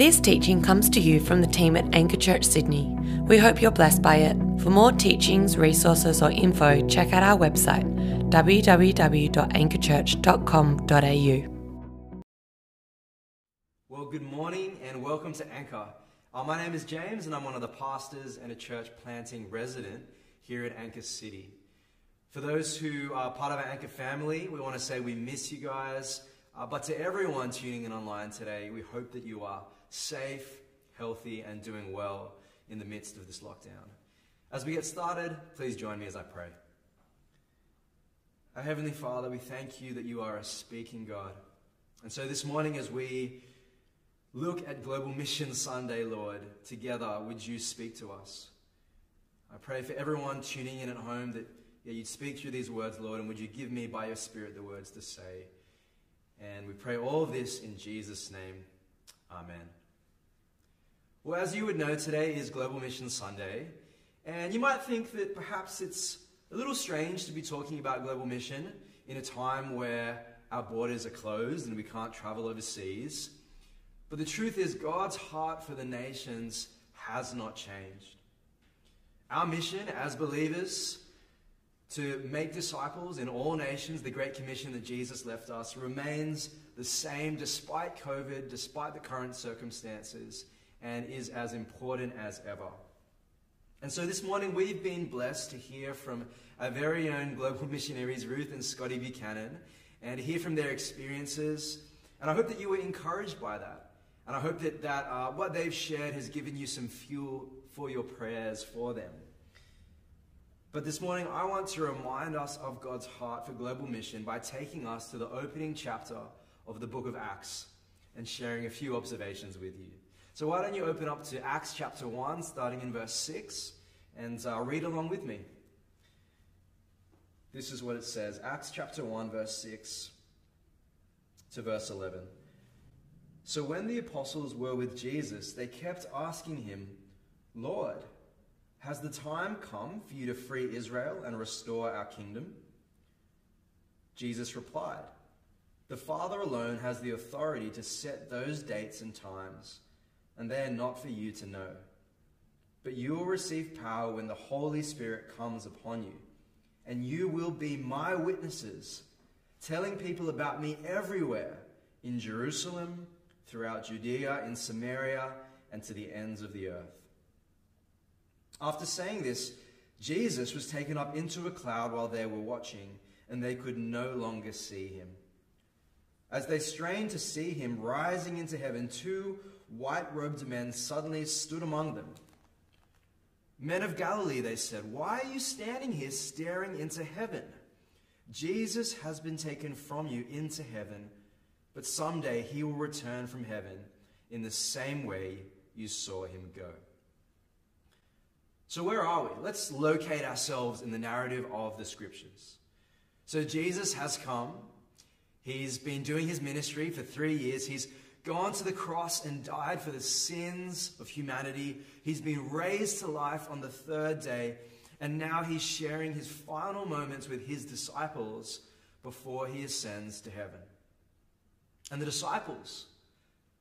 This teaching comes to you from the team at Anchor Church Sydney. We hope you're blessed by it. For more teachings, resources or info, check out our website www.anchorchurch.com.au. Well, good morning and welcome to Anchor. My name is James and I'm one of the pastors and a church planting resident here at Anchor City. For those who are part of our Anchor family, we want to say we miss you guys. But to everyone tuning in online today, we hope that you are safe, healthy, and doing well in the midst of this lockdown. As we get started, please join me as I pray. Our Heavenly Father, we thank you that you are a speaking God. And so this morning as we look at Global Mission Sunday, Lord, together, would you speak to us? I pray for everyone tuning in at home that you'd speak through these words, Lord, and would you give me by your Spirit the words to say. And we pray all of this in Jesus' name. Amen. Well, as you would know, today is Global Mission Sunday. And you might think that perhaps it's a little strange to be talking about global mission in a time where our borders are closed and we can't travel overseas. But the truth is, God's heart for the nations has not changed. Our mission as believers to make disciples in all nations, the Great Commission that Jesus left us, remains the same despite COVID, despite the current circumstances, and is as important as ever. And so this morning we've been blessed to hear from our very own global missionaries, Ruth and Scotty Buchanan, and to hear from their experiences. And I hope that you were encouraged by that. And I hope that, what they've shared has given you some fuel for your prayers for them. But this morning, I want to remind us of God's heart for global mission by taking us to the opening chapter of the book of Acts and sharing a few observations with you. So why don't you open up to Acts chapter 1, starting in verse 6, and read along with me. This is what it says, Acts chapter 1, verse 6 to verse 11. So when the apostles were with Jesus, they kept asking him, Lord, has the time come for you to free Israel and restore our kingdom? Jesus replied, the Father alone has the authority to set those dates and times, and they are not for you to know. But you will receive power when the Holy Spirit comes upon you, and you will be my witnesses, telling people about me everywhere, in Jerusalem, throughout Judea, in Samaria, and to the ends of the earth. After saying this, Jesus was taken up into a cloud while they were watching, and they could no longer see him. As they strained to see him rising into heaven, two white-robed men suddenly stood among them. Men of Galilee, they said, why are you standing here staring into heaven? Jesus has been taken from you into heaven, but someday he will return from heaven in the same way you saw him go. So where are we? Let's locate ourselves in the narrative of the scriptures. So Jesus has come. He's been doing his ministry for 3 years. He's gone to the cross and died for the sins of humanity. He's been raised to life on the third day. And now he's sharing his final moments with his disciples before he ascends to heaven. And the disciples,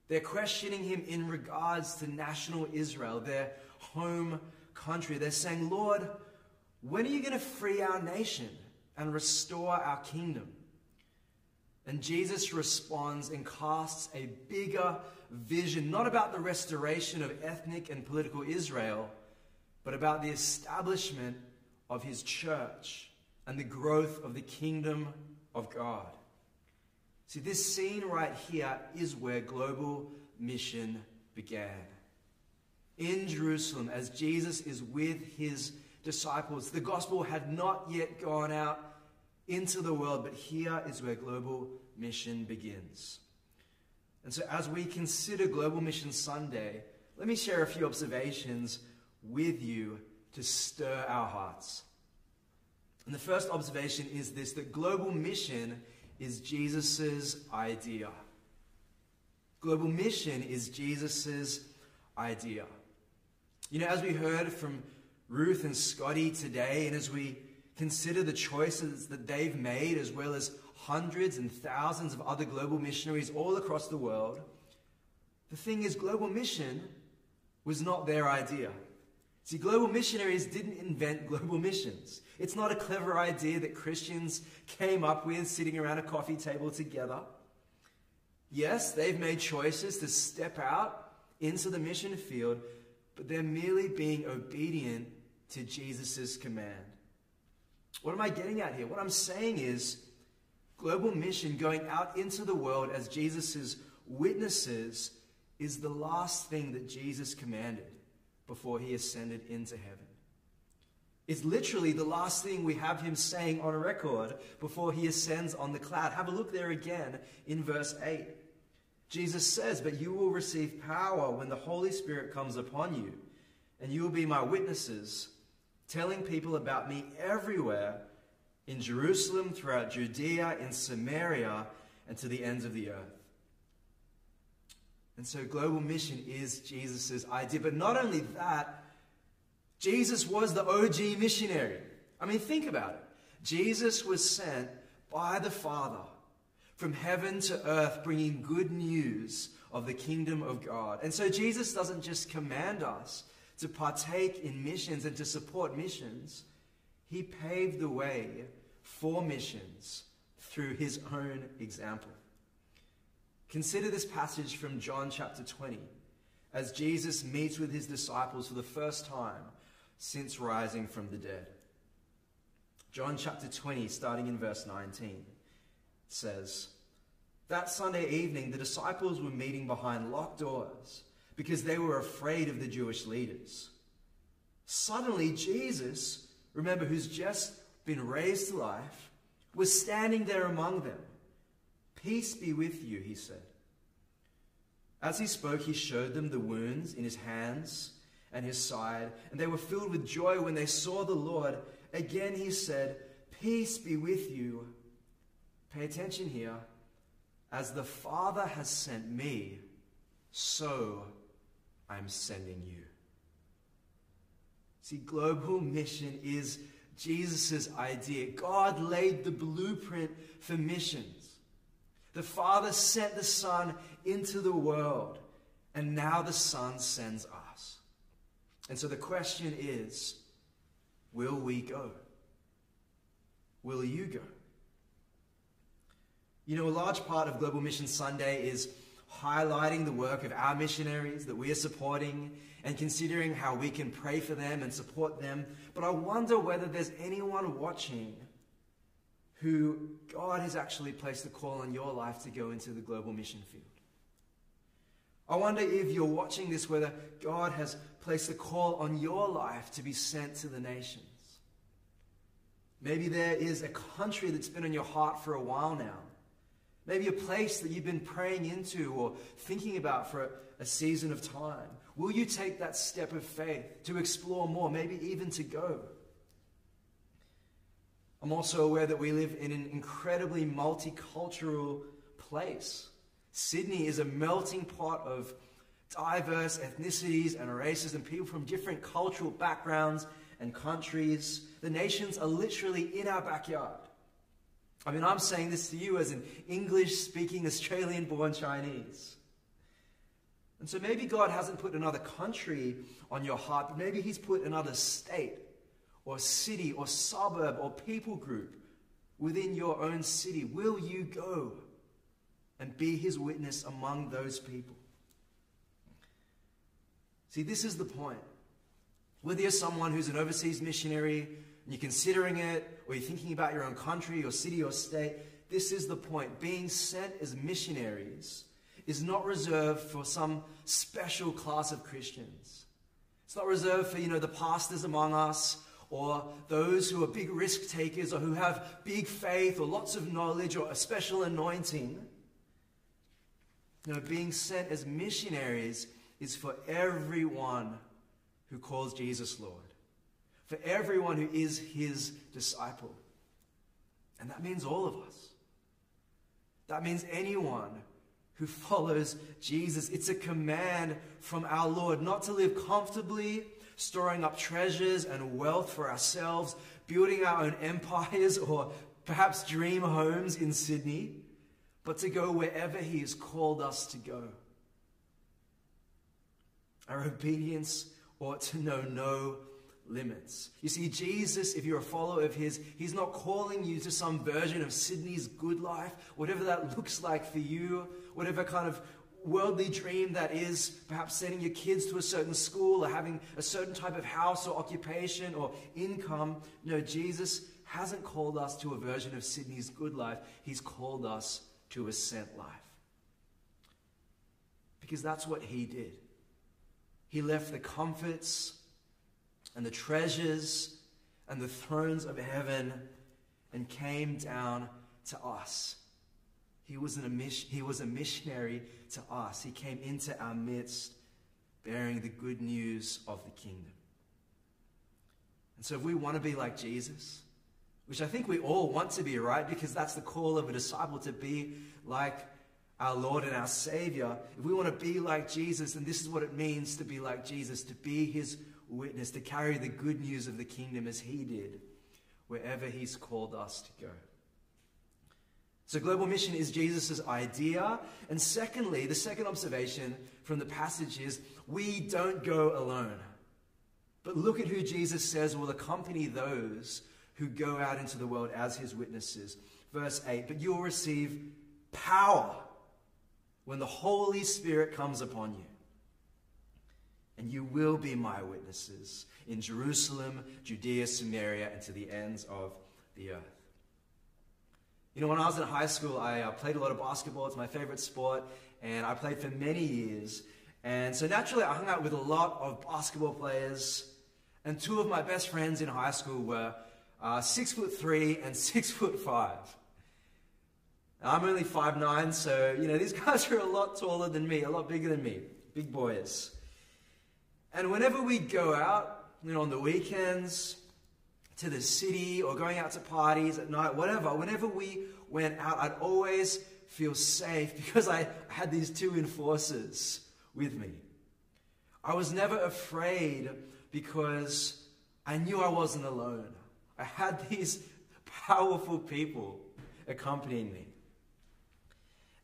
they're questioning him in regards to national Israel, their home country. They're saying, Lord, when are you going to free our nation and restore our kingdom? And Jesus responds and casts a bigger vision, not about the restoration of ethnic and political Israel, but about the establishment of his church and the growth of the kingdom of God. See, this scene right here is where global mission began. In Jerusalem, as Jesus is with his disciples, the gospel had not yet gone out into the world, but here is where global mission begins. And so as we consider Global Mission Sunday, let me share a few observations with you to stir our hearts. And the first observation is this, that global mission is Jesus's idea. Global mission is Jesus's idea. You know, as we heard from Ruth and Scotty today, and as we consider the choices that they've made, as well as hundreds and thousands of other global missionaries all across the world, The thing is, Global Mission was not their idea. See, global missionaries didn't invent global missions. It's not a clever idea that Christians came up with sitting around a coffee table together. Yes, they've made choices to step out into the mission field, but they're merely being obedient to Jesus' command. What am I getting at here? What I'm saying is global mission, going out into the world as Jesus' witnesses, is the last thing that Jesus commanded before he ascended into heaven. It's literally the last thing we have him saying on record before he ascends on the cloud. Have a look there again in verse 8. Jesus says, "But you will receive power when the Holy Spirit comes upon you, and you will be my witnesses, telling people about me everywhere, in Jerusalem, throughout Judea, in Samaria, and to the ends of the earth." And so global mission is Jesus' idea. But not only that, Jesus was the OG missionary. I mean, think about it. Jesus was sent by the Father from heaven to earth, bringing good news of the kingdom of God. And so Jesus doesn't just command us to partake in missions and to support missions. He paved the way for missions through his own example. Consider this passage from John chapter 20 as Jesus meets with his disciples for the first time since rising from the dead. John chapter 20, starting in verse 19, says, "That Sunday evening, the disciples were meeting behind locked doors because they were afraid of the Jewish leaders. Suddenly, Jesus, remember, who's just been raised to life, was standing there among them. 'Peace be with you,' he said. As he spoke, he showed them the wounds in his hands and his side, and they were filled with joy when they saw the Lord. Again he said, 'Peace be with you.' Pay attention here. 'As the Father has sent me, so I'm sending you.'" See, global mission is Jesus' idea. God laid the blueprint for missions. The Father sent the Son into the world, and now the Son sends us. And so the question is, will we go? Will you go? You know, a large part of Global Mission Sunday is highlighting the work of our missionaries that we are supporting and considering how we can pray for them and support them. But I wonder whether there's anyone watching who God has actually placed a call on your life to go into the global mission field. I wonder if you're watching this, whether God has placed a call on your life to be sent to the nations. Maybe there is a country that's been on your heart for a while now. Maybe a place that you've been praying into or thinking about for a season of time. Will you take that step of faith to explore more, maybe even to go? I'm also aware that we live in an incredibly multicultural place. Sydney is a melting pot of diverse ethnicities and races and people from different cultural backgrounds and countries. The nations are literally in our backyard. I mean, I'm saying this to you as an English-speaking, Australian-born Chinese. And so maybe God hasn't put another country on your heart, but maybe he's put another state or city or suburb or people group within your own city. Will you go and be his witness among those people? See, this is the point. Whether you're someone who's an overseas missionary and you're considering it, or you're thinking about your own country or city or state, this is the point. Being sent as missionaries is not reserved for some special class of Christians. It's not reserved for, the pastors among us, or those who are big risk takers, or who have big faith, or lots of knowledge, or a special anointing. No, being sent as missionaries is for everyone who calls Jesus Lord, for everyone who is his disciple. And that means all of us. That means anyone who follows Jesus. It's a command from our Lord not to live comfortably, storing up treasures and wealth for ourselves, building our own empires or perhaps dream homes in Sydney, but to go wherever he has called us to go. Our obedience ought to know no limits. You see, Jesus, if you're a follower of his, he's not calling you to some version of Sydney's good life, whatever that looks like for you, whatever kind of worldly dream that is, perhaps sending your kids to a certain school or having a certain type of house or occupation or income. No, Jesus hasn't called us to a version of Sydney's good life. He's called us to a sent life. Because that's what he did. He left the comforts and the treasures and the thrones of heaven and came down to us. He was a missionary to us. He came into our midst bearing the good news of the kingdom. And so if we want to be like Jesus, which I think we all want to be, right? Because that's the call of a disciple, to be like our Lord and our Savior. If we want to be like Jesus, then this is what it means to be like Jesus, to be his witness, to carry the good news of the kingdom as he did, wherever he's called us to go. So global mission is Jesus' idea. And secondly, the second observation from the passage is we don't go alone. But look at who Jesus says will accompany those who go out into the world as his witnesses. Verse 8, but you'll receive power when the Holy Spirit comes upon you. And you will be my witnesses in Jerusalem, Judea, Samaria, and to the ends of the earth. You know, when I was in high school, I played a lot of basketball. It's my favorite sport. And I played for many years. And so naturally, I hung out with a lot of basketball players. And two of my best friends in high school were 6'3" and 6'5". Now, I'm only 5'9", so, you know, these guys are a lot taller than me, a lot bigger than me. Big boys. And whenever we go out, you know, on the weekends, to the city, or going out to parties at night, whatever, whenever we went out, I'd always feel safe because I had these two enforcers with me. I was never afraid because I knew I wasn't alone. I had these powerful people accompanying me.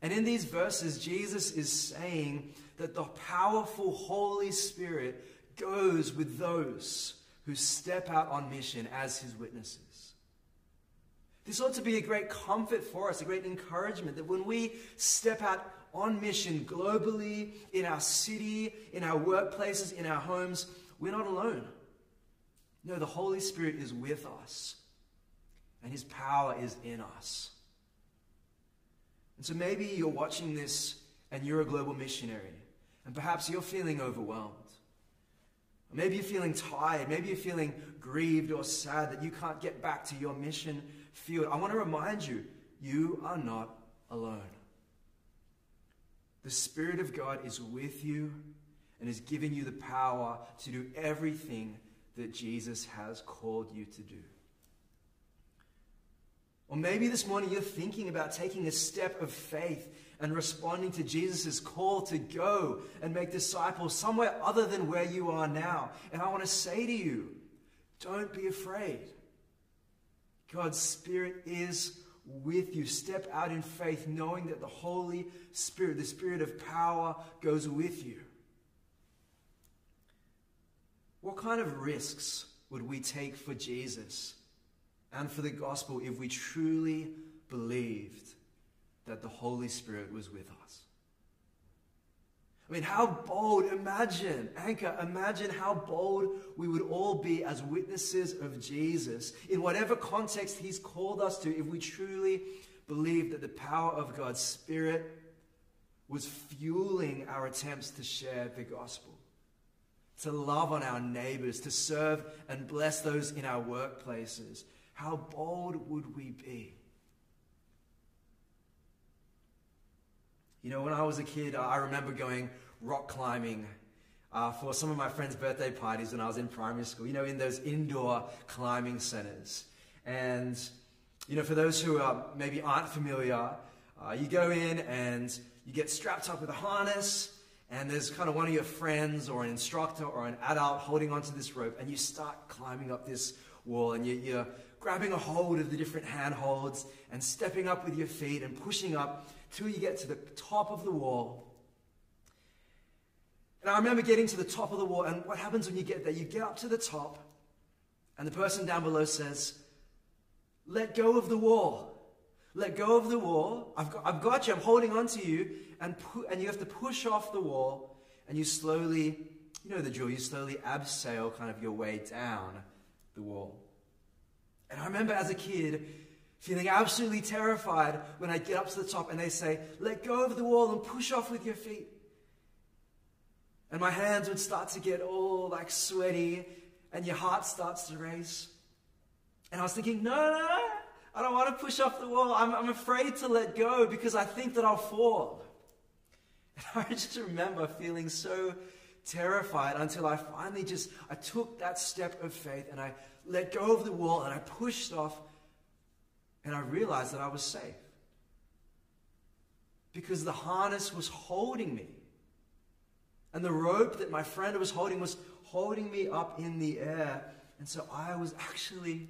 And in these verses, Jesus is saying that the powerful Holy Spirit goes with those who step out on mission as his witnesses. This ought to be a great comfort for us, a great encouragement, that when we step out on mission globally, in our city, in our workplaces, in our homes, we're not alone. No, the Holy Spirit is with us, and his power is in us. And so maybe you're watching this and you're a global missionary, and perhaps you're feeling overwhelmed. Maybe you're feeling tired. Maybe you're feeling grieved or sad that you can't get back to your mission field. I want to remind you, you are not alone. The Spirit of God is with you and is giving you the power to do everything that Jesus has called you to do. Or maybe this morning you're thinking about taking a step of faith and responding to Jesus' call to go and make disciples somewhere other than where you are now. And I want to say to you, don't be afraid. God's Spirit is with you. Step out in faith, knowing that the Holy Spirit, the Spirit of power, goes with you. What kind of risks would we take for Jesus and for the gospel if we truly believed that the Holy Spirit was with us? I mean, how bold, imagine how bold we would all be as witnesses of Jesus in whatever context he's called us to if we truly believed that the power of God's Spirit was fueling our attempts to share the gospel, to love on our neighbors, to serve and bless those in our workplaces. How bold would we be? You know, when I was a kid, I remember going rock climbing for some of my friends' birthday parties when I was in primary school, you know, in those indoor climbing centers. And, you know, for those who maybe aren't familiar, you go in and you get strapped up with a harness, and there's kind of one of your friends or an instructor or an adult holding onto this rope, and you start climbing up this wall, and you're grabbing a hold of the different handholds and stepping up with your feet and pushing up till you get to the top of the wall. And I remember getting to the top of the wall, and what happens when you get there? You get up to the top, and the person down below says, let go of the wall. Let go of the wall. I've got you. I'm holding on to you. And you have to push off the wall, and you slowly, you know the drill, you slowly abseil kind of your way down the wall. And I remember as a kid feeling absolutely terrified when I get up to the top and they say, let go of the wall and push off with your feet. And my hands would start to get all like sweaty, and your heart starts to race. And I was thinking, no, I don't want to push off the wall. I'm afraid to let go because I think that I'll fall. And I just remember feeling so terrified until I finally I took that step of faith and I let go of the wall and I pushed off, and I realized that I was safe because the harness was holding me. And the rope that my friend was holding me up in the air. And so I was actually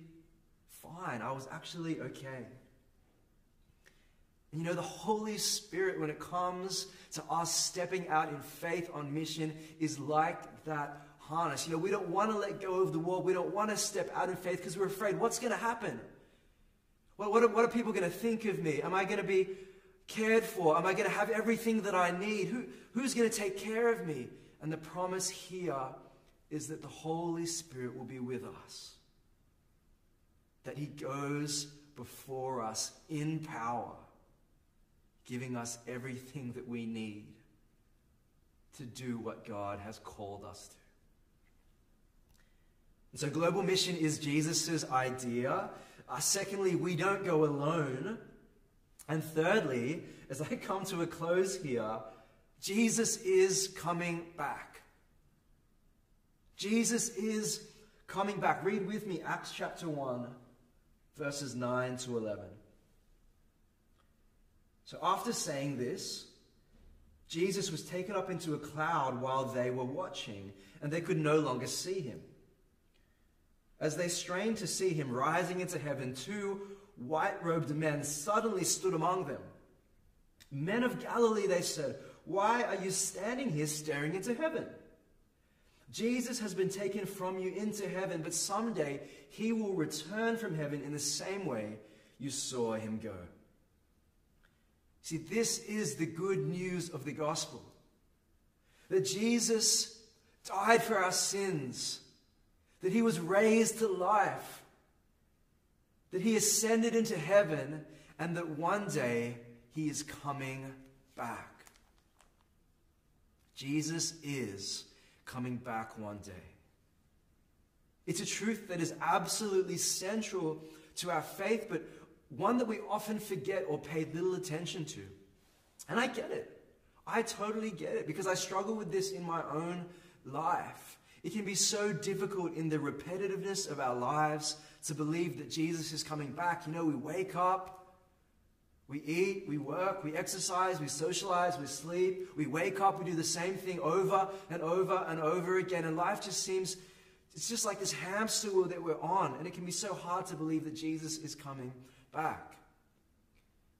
fine. I was actually okay. And you know, the Holy Spirit, when it comes to us stepping out in faith on mission, is like that harness. You know, we don't want to let go of the wall. We don't want to step out in faith because we're afraid. What's going to happen? What are people going to think of me? Am I going to be cared for? Am I going to have everything that I need? Who's going to take care of me? And the promise here is that the Holy Spirit will be with us. That He goes before us in power, giving us everything that we need to do what God has called us to. And so global mission is Jesus' idea. Secondly, we don't go alone. And thirdly, as I come to a close here, Jesus is coming back. Jesus is coming back. Read with me Acts chapter 1, verses 9 to 11. So after saying this, Jesus was taken up into a cloud while they were watching, and they could no longer see him. As they strained to see him rising into heaven, two white-robed men suddenly stood among them. Men of Galilee, they said, why are you standing here staring into heaven? Jesus has been taken from you into heaven, but someday he will return from heaven in the same way you saw him go. See, this is the good news of the gospel. That Jesus died for our sins. That he was raised to life. That he ascended into heaven, and that one day he is coming back. Jesus is coming back one day. It's a truth that is absolutely central to our faith, but one that we often forget or pay little attention to. And I get it. I totally get it, because I struggle with this in my own life. It can be so difficult in the repetitiveness of our lives to believe that Jesus is coming back. You know, we wake up, we eat, we work, we exercise, we socialize, we sleep, we wake up, we do the same thing over and over and over again. And life just seems, it's just like this hamster wheel that we're on. And it can be so hard to believe that Jesus is coming back.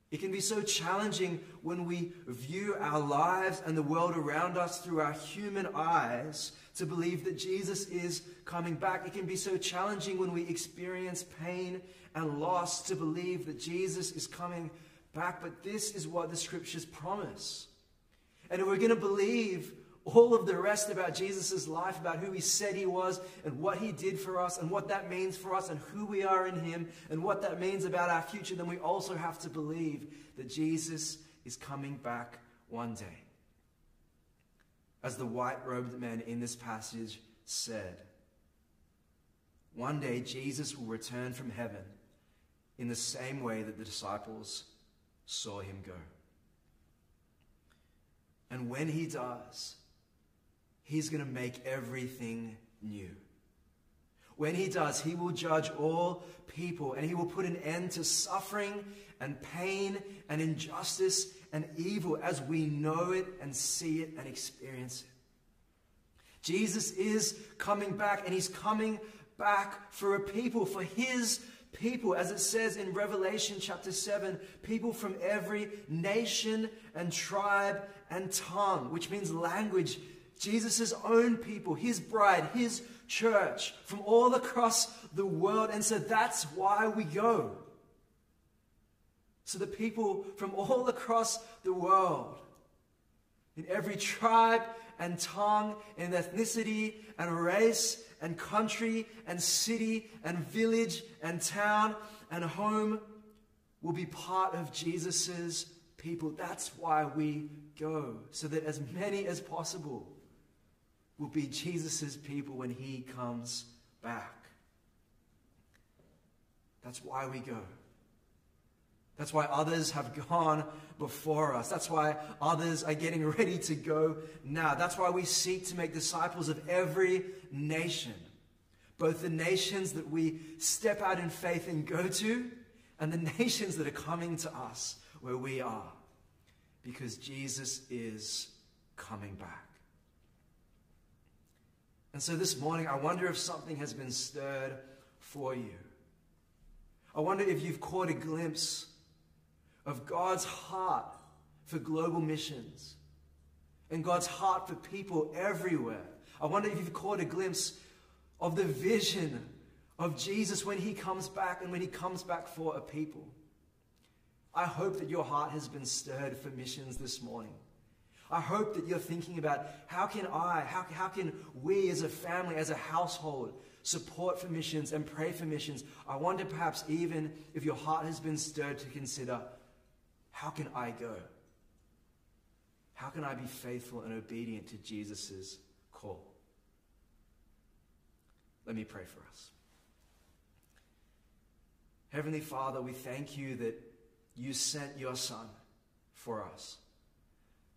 It can be so challenging when we view our lives and the world around us through our human eyes to believe that Jesus is coming back. It can be so challenging when we experience pain and loss to believe that Jesus is coming back, but this is what the scriptures promise. And if we're going to believe all of the rest about Jesus' life, about who he said he was and what he did for us and what that means for us and who we are in him and what that means about our future, then we also have to believe that Jesus is coming back one day. As the white-robed men in this passage said, one day Jesus will return from heaven in the same way that the disciples saw him go. And when he does, he's going to make everything new. When he does, he will judge all people, and he will put an end to suffering and pain and injustice and evil as we know it and see it and experience it. Jesus is coming back, and he's coming back for a people, for his people, as it says in Revelation chapter 7, people from every nation and tribe and tongue, which means language Jesus' own people, his bride, his church, from all across the world. And so that's why we go. So the people from all across the world, in every tribe and tongue and ethnicity and race and country and city and village and town and home, will be part of Jesus' people. That's why we go, so that as many as possible will be Jesus' people when he comes back. That's why we go. That's why others have gone before us. That's why others are getting ready to go now. That's why we seek to make disciples of every nation, both the nations that we step out in faith and go to, and the nations that are coming to us where we are, because Jesus is coming back. And so this morning, I wonder if something has been stirred for you. I wonder if you've caught a glimpse of God's heart for global missions and God's heart for people everywhere. I wonder if you've caught a glimpse of the vision of Jesus when he comes back, and when he comes back for a people. I hope that your heart has been stirred for missions this morning. I hope that you're thinking about how can we as a family, as a household, support for missions and pray for missions. I wonder perhaps even if your heart has been stirred to consider, how can I go? How can I be faithful and obedient to Jesus' call? Let me pray for us. Heavenly Father, we thank you that you sent your Son for us,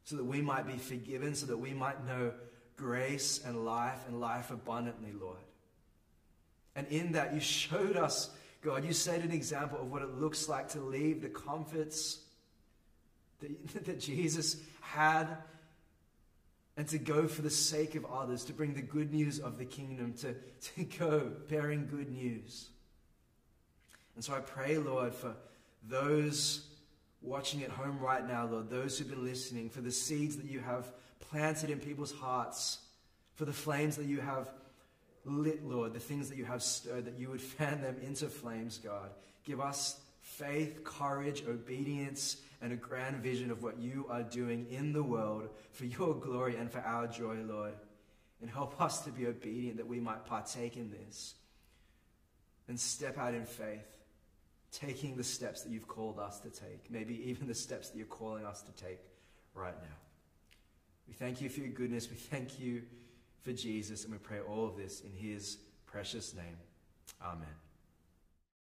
so that we might be forgiven, so that we might know grace and life abundantly, Lord. And in that, you showed us, God, you set an example of what it looks like to leave the comforts that Jesus had and to go for the sake of others, to bring the good news of the kingdom, to go bearing good news. And so I pray, Lord, for those watching at home right now, Lord, those who've been listening, for the seeds that you have planted in people's hearts, for the flames that you have lit, Lord, the things that you have stirred, that you would fan them into flames, God. Give us faith, courage, obedience, and a grand vision of what you are doing in the world for your glory and for our joy, Lord. And help us to be obedient, that we might partake in this and step out in faith, taking the steps that you've called us to take, maybe even the steps that you're calling us to take right now. We thank you for your goodness. We thank you for Jesus, and we pray all of this in his precious name. Amen.